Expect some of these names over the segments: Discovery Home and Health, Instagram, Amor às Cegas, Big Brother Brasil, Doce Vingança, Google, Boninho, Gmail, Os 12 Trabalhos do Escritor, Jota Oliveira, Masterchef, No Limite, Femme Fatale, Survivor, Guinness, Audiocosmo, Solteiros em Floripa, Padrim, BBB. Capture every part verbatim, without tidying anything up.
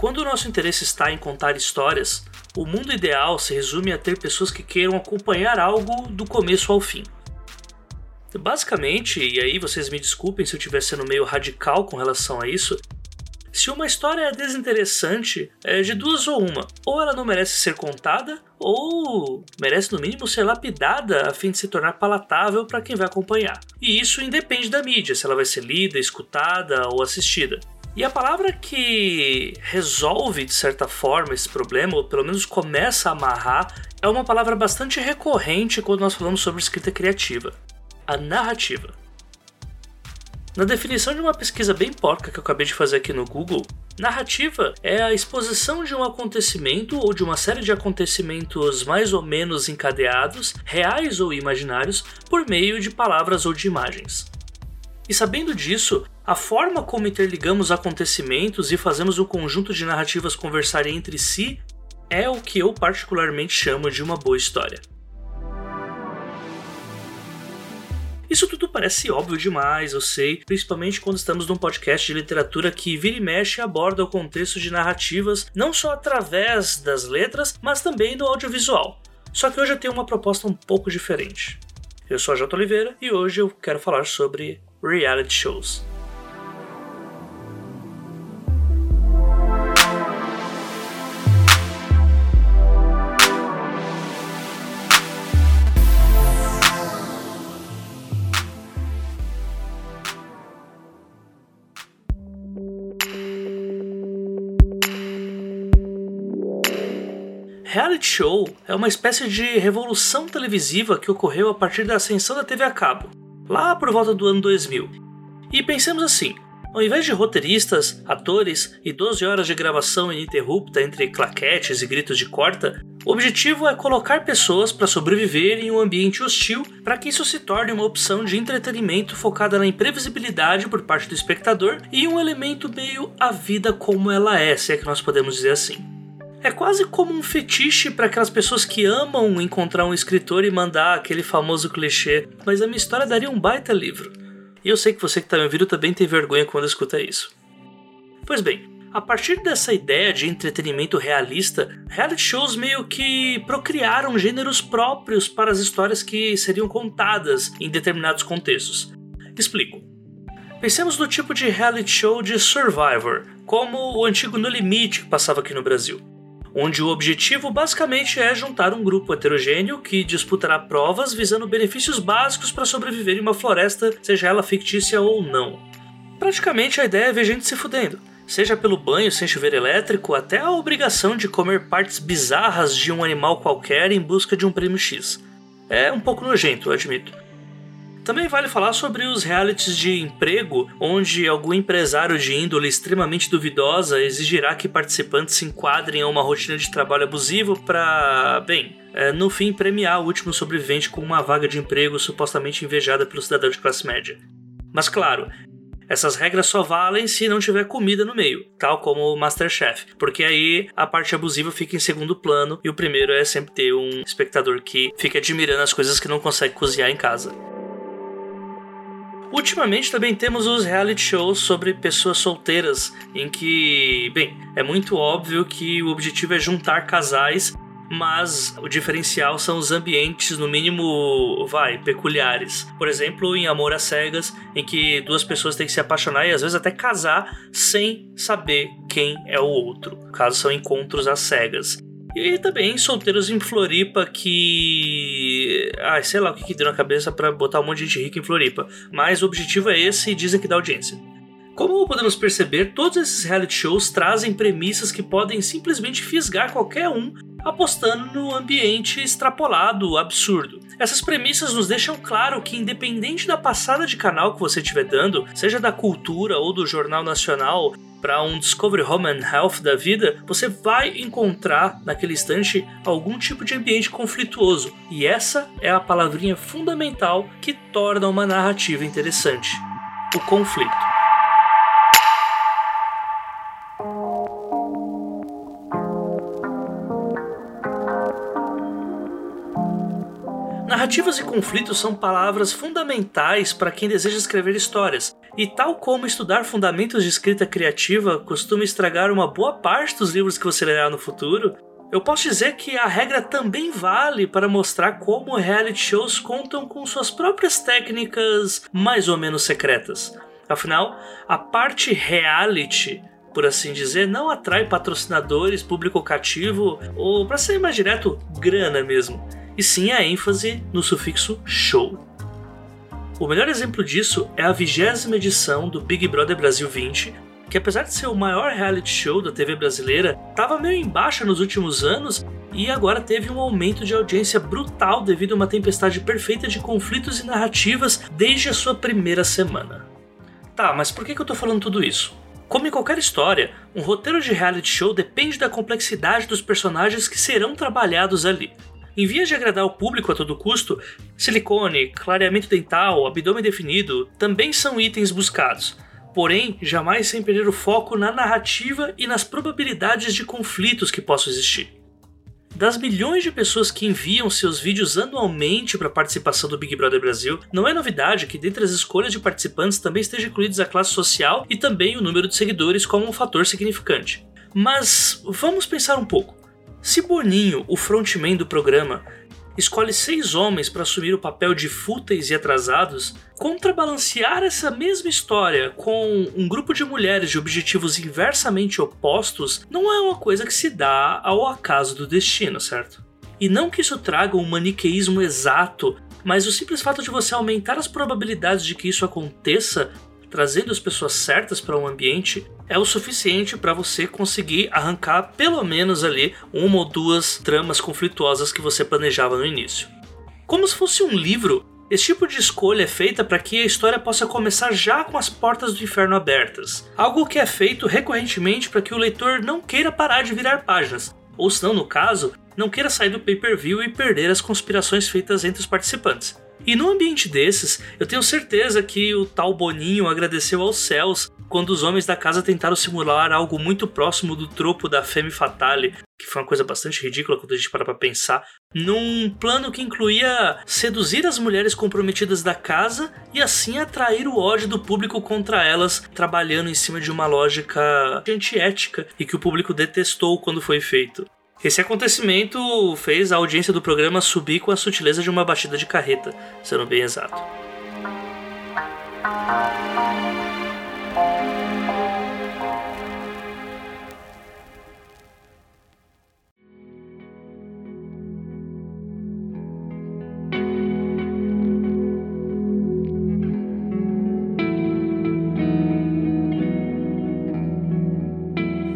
Quando o nosso interesse está em contar histórias, o mundo ideal se resume a ter pessoas que queiram acompanhar algo do começo ao fim. Basicamente, e aí vocês me desculpem se eu estiver sendo meio radical com relação a isso, se uma história é desinteressante, é de duas ou uma. Ou ela não merece ser contada, ou merece no mínimo ser lapidada a fim de se tornar palatável para quem vai acompanhar. E isso independe da mídia, se ela vai ser lida, escutada ou assistida. E a palavra que resolve, de certa forma, esse problema, ou pelo menos começa a amarrar, é uma palavra bastante recorrente quando nós falamos sobre escrita criativa: a narrativa. Na definição de uma pesquisa bem porca que eu acabei de fazer aqui no Google, narrativa é a exposição de um acontecimento ou de uma série de acontecimentos mais ou menos encadeados, reais ou imaginários, por meio de palavras ou de imagens. E sabendo disso, a forma como interligamos acontecimentos e fazemos um conjunto de narrativas conversarem entre si é o que eu particularmente chamo de uma boa história. Isso tudo parece óbvio demais, eu sei, principalmente quando estamos num podcast de literatura que vira e mexe e aborda o contexto de narrativas, não só através das letras, mas também do audiovisual. Só que hoje eu tenho uma proposta um pouco diferente. Eu sou a Jota Oliveira e hoje eu quero falar sobre reality shows. Reality show é uma espécie de revolução televisiva que ocorreu a partir da ascensão da T V a cabo, lá por volta do ano dois mil. E pensemos assim, ao invés de roteiristas, atores e doze horas de gravação ininterrupta entre claquetes e gritos de corta, o objetivo é colocar pessoas para sobreviver em um ambiente hostil para que isso se torne uma opção de entretenimento focada na imprevisibilidade por parte do espectador e um elemento meio a vida como ela é, se é que nós podemos dizer assim. É quase como um fetiche para aquelas pessoas que amam encontrar um escritor e mandar aquele famoso clichê, mas a minha história daria um baita livro. E eu sei que você que está me ouvindo também tem vergonha quando escuta isso. Pois bem, a partir dessa ideia de entretenimento realista, reality shows meio que procriaram gêneros próprios para as histórias que seriam contadas em determinados contextos. Explico. Pensemos no tipo de reality show de Survivor, como o antigo No Limite que passava aqui no Brasil, onde o objetivo basicamente é juntar um grupo heterogêneo que disputará provas visando benefícios básicos para sobreviver em uma floresta, seja ela fictícia ou não. Praticamente a ideia é ver gente se fudendo, seja pelo banho sem chuveiro elétrico até a obrigação de comer partes bizarras de um animal qualquer em busca de um prêmio X. É um pouco nojento, eu admito. Também vale falar sobre os realities de emprego, onde algum empresário de índole extremamente duvidosa exigirá que participantes se enquadrem a uma rotina de trabalho abusivo para, bem, no fim premiar o último sobrevivente com uma vaga de emprego supostamente invejada pelo cidadão de classe média. Mas claro, essas regras só valem se não tiver comida no meio, tal como o Masterchef, porque aí a parte abusiva fica em segundo plano e o primeiro é sempre ter um espectador que fica admirando as coisas que não consegue cozinhar em casa. Ultimamente também temos os reality shows sobre pessoas solteiras, em que, bem, é muito óbvio que o objetivo é juntar casais, mas o diferencial são os ambientes, no mínimo, vai, peculiares. Por exemplo, em Amor às Cegas, em que duas pessoas têm que se apaixonar e às vezes até casar sem saber quem é o outro. No caso, são encontros às cegas. E também Solteiros em Floripa, que... ai, sei lá o que, que deu na cabeça pra botar um monte de gente rica em Floripa. Mas o objetivo é esse e dizem que dá audiência. Como podemos perceber, todos esses reality shows trazem premissas que podem simplesmente fisgar qualquer um, apostando no ambiente extrapolado, absurdo. Essas premissas nos deixam claro que, independente da passada de canal que você estiver dando, seja da cultura ou do jornal nacional, para um Discovery Home and Health da vida, você vai encontrar naquele instante algum tipo de ambiente conflituoso. E essa é a palavrinha fundamental que torna uma narrativa interessante: o conflito. Narrativas e conflitos são palavras fundamentais para quem deseja escrever histórias, E tal como estudar fundamentos de escrita criativa costuma estragar uma boa parte dos livros que você lerá no futuro, eu posso dizer que a regra também vale para mostrar como reality shows contam com suas próprias técnicas mais ou menos secretas. Afinal, a parte reality, por assim dizer, não atrai patrocinadores, público cativo ou, para ser mais direto, grana mesmo, e sim a ênfase no sufixo show. O melhor exemplo disso é a vigésima edição do Big Brother Brasil vinte, que apesar de ser o maior reality show da T V brasileira, estava meio em baixa nos últimos anos e agora teve um aumento de audiência brutal devido a uma tempestade perfeita de conflitos e narrativas desde a sua primeira semana. Tá, mas por que eu tô falando tudo isso? Como em qualquer história, um roteiro de reality show depende da complexidade dos personagens que serão trabalhados ali. Em vez de agradar o público a todo custo, silicone, clareamento dental, abdômen definido também são itens buscados, porém jamais sem perder o foco na narrativa e nas probabilidades de conflitos que possam existir. Das milhões de pessoas que enviam seus vídeos anualmente para a participação do Big Brother Brasil, não é novidade que dentre as escolhas de participantes também esteja incluídos a classe social e também o número de seguidores como um fator significante. Mas vamos pensar um pouco. Se Boninho, o frontman do programa, escolhe seis homens para assumir o papel de fúteis e atrasados, contrabalancear essa mesma história com um grupo de mulheres de objetivos inversamente opostos não é uma coisa que se dá ao acaso do destino, certo? E não que isso traga um maniqueísmo exato, mas o simples fato de você aumentar as probabilidades de que isso aconteça, trazendo as pessoas certas para um ambiente, é o suficiente para você conseguir arrancar pelo menos ali uma ou duas tramas conflituosas que você planejava no início. Como se fosse um livro, esse tipo de escolha é feita para que a história possa começar já com as portas do inferno abertas, algo que é feito recorrentemente para que o leitor não queira parar de virar páginas, ou senão, no caso, não queira sair do pay-per-view e perder as conspirações feitas entre os participantes. E num ambiente desses, eu tenho certeza que o tal Boninho agradeceu aos céus quando os homens da casa tentaram simular algo muito próximo do tropo da Femme Fatale, que foi uma coisa bastante ridícula quando a gente para pra pensar, num plano que incluía seduzir as mulheres comprometidas da casa e assim atrair o ódio do público contra elas, trabalhando em cima de uma lógica antiética e que o público detestou quando foi feito. Esse acontecimento fez a audiência do programa subir com a sutileza de uma batida de carreta, sendo bem exato.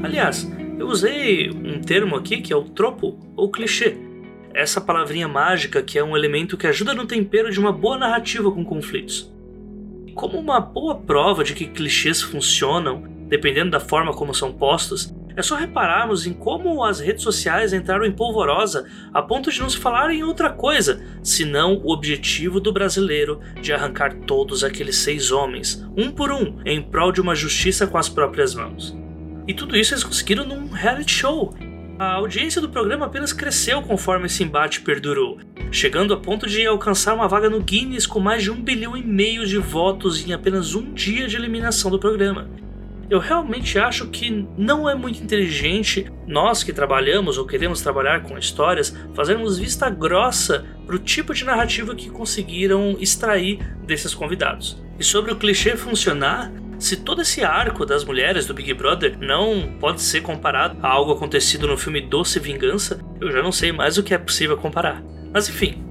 Aliás, eu usei um termo aqui que é o tropo ou clichê. Essa palavrinha mágica que é um elemento que ajuda no tempero de uma boa narrativa com conflitos. Como uma boa prova de que clichês funcionam, dependendo da forma como são postos, é só repararmos em como as redes sociais entraram em polvorosa a ponto de não se falar em outra coisa, senão o objetivo do brasileiro de arrancar todos aqueles seis homens, um por um, em prol de uma justiça com as próprias mãos. E tudo isso eles conseguiram num reality show. A audiência do programa apenas cresceu conforme esse embate perdurou, chegando a ponto de alcançar uma vaga no Guinness com mais de um bilhão e meio de votos em apenas um dia de eliminação do programa. Eu realmente acho que não é muito inteligente nós que trabalhamos ou queremos trabalhar com histórias fazermos vista grossa pro tipo de narrativa que conseguiram extrair desses convidados. E sobre o clichê funcionar, se todo esse arco das mulheres do Big Brother não pode ser comparado a algo acontecido no filme Doce Vingança, eu já não sei mais o que é possível comparar. Mas enfim,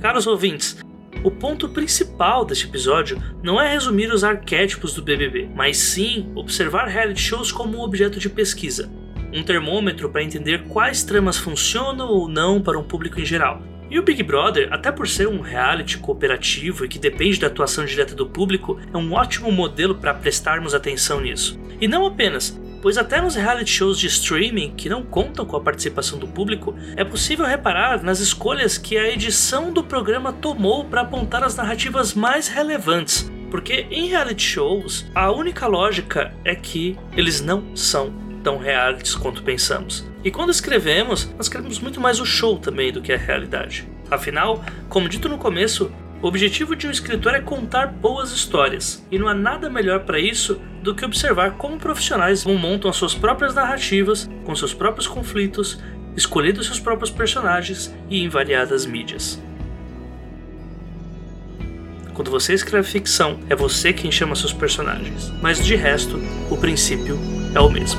caros ouvintes, o ponto principal deste episódio não é resumir os arquétipos do B B B, mas sim observar reality shows como um objeto de pesquisa, um termômetro para entender quais tramas funcionam ou não para um público em geral. E o Big Brother, até por ser um reality cooperativo e que depende da atuação direta do público, é um ótimo modelo para prestarmos atenção nisso. E não apenas, pois até nos reality shows de streaming que não contam com a participação do público, é possível reparar nas escolhas que a edição do programa tomou para apontar as narrativas mais relevantes, porque em reality shows a única lógica é que eles não são tão reais quanto pensamos. E quando escrevemos, nós queremos muito mais o show também do que a realidade. Afinal, como dito no começo, O objetivo de um escritor é contar boas histórias, e não há nada melhor para isso do que observar como profissionais montam as suas próprias narrativas, com seus próprios conflitos, escolhendo seus próprios personagens e em variadas mídias. Quando você escreve ficção, é você quem chama seus personagens, mas de resto, o princípio é o mesmo.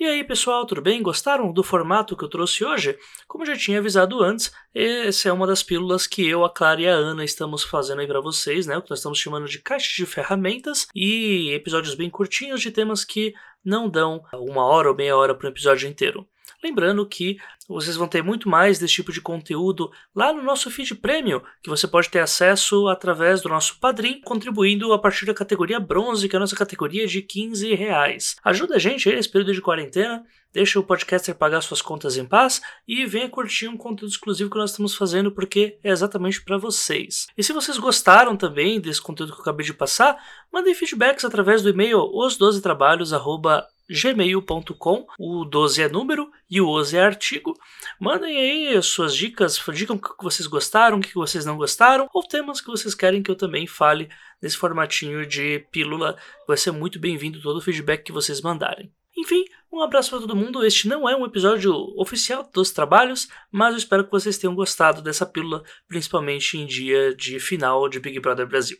E aí pessoal, tudo bem? Gostaram do formato que eu trouxe hoje? Como eu já tinha avisado antes, essa é uma das pílulas que eu, a Clara e a Ana estamos fazendo aí pra vocês, né? O que nós estamos chamando de caixa de ferramentas e episódios bem curtinhos de temas que não dão uma hora ou meia hora para um episódio inteiro. Lembrando que vocês vão ter muito mais desse tipo de conteúdo lá no nosso feed premium, que você pode ter acesso através do nosso Padrim, contribuindo a partir da categoria bronze, que é a nossa categoria de quinze reais. Ajuda a gente aí nesse período de quarentena, deixa o podcaster pagar suas contas em paz e venha curtir um conteúdo exclusivo que nós estamos fazendo, porque é exatamente para vocês. E se vocês gostaram também desse conteúdo que eu acabei de passar, mandem feedbacks através do e-mail os doze trabalhos arroba gmail ponto com. O doze é número e o onze é artigo. Mandem aí suas dicas, digam o que vocês gostaram, o que vocês não gostaram, ou temas que vocês querem que eu também fale nesse formatinho de pílula. Vai ser muito bem-vindo todo o feedback que vocês mandarem. Enfim, um abraço para todo mundo. Este não é um episódio oficial dos trabalhos, mas eu espero que vocês tenham gostado dessa pílula, principalmente em dia de final de Big Brother Brasil.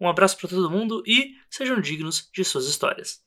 Um abraço para todo mundo e sejam dignos de suas histórias.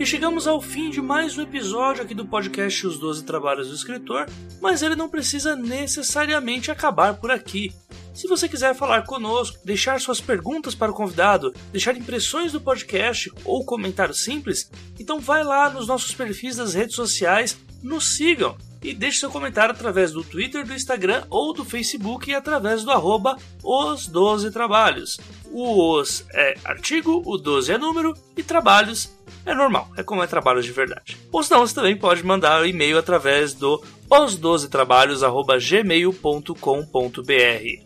E chegamos ao fim de mais um episódio aqui do podcast Os doze Trabalhos do Escritor, mas ele não precisa necessariamente acabar por aqui. Se você quiser falar conosco, deixar suas perguntas para o convidado, deixar impressões do podcast ou comentários simples, então vai lá nos nossos perfis das redes sociais, nos sigam e deixe seu comentário através do Twitter, do Instagram ou do Facebook e através do arroba Os doze Trabalhos. O Os é artigo, o doze é número e Trabalhos é normal, é como é trabalho de verdade. Ou senão você também pode mandar um e-mail através do os doze trabalhos arroba gmail ponto com ponto br.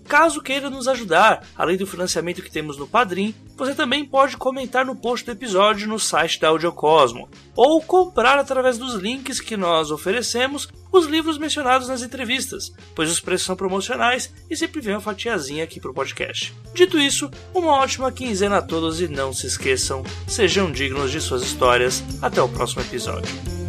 Caso queira nos ajudar, além do financiamento que temos no Padrim, você também pode comentar no post do episódio no site da Audiocosmo, ou comprar através dos links que nós oferecemos os livros mencionados nas entrevistas, pois os preços são promocionais e sempre vem uma fatiazinha aqui pro podcast. Dito isso, uma ótima quinzena a todos e não se esqueçam, sejam dignos de suas histórias. Até o próximo episódio.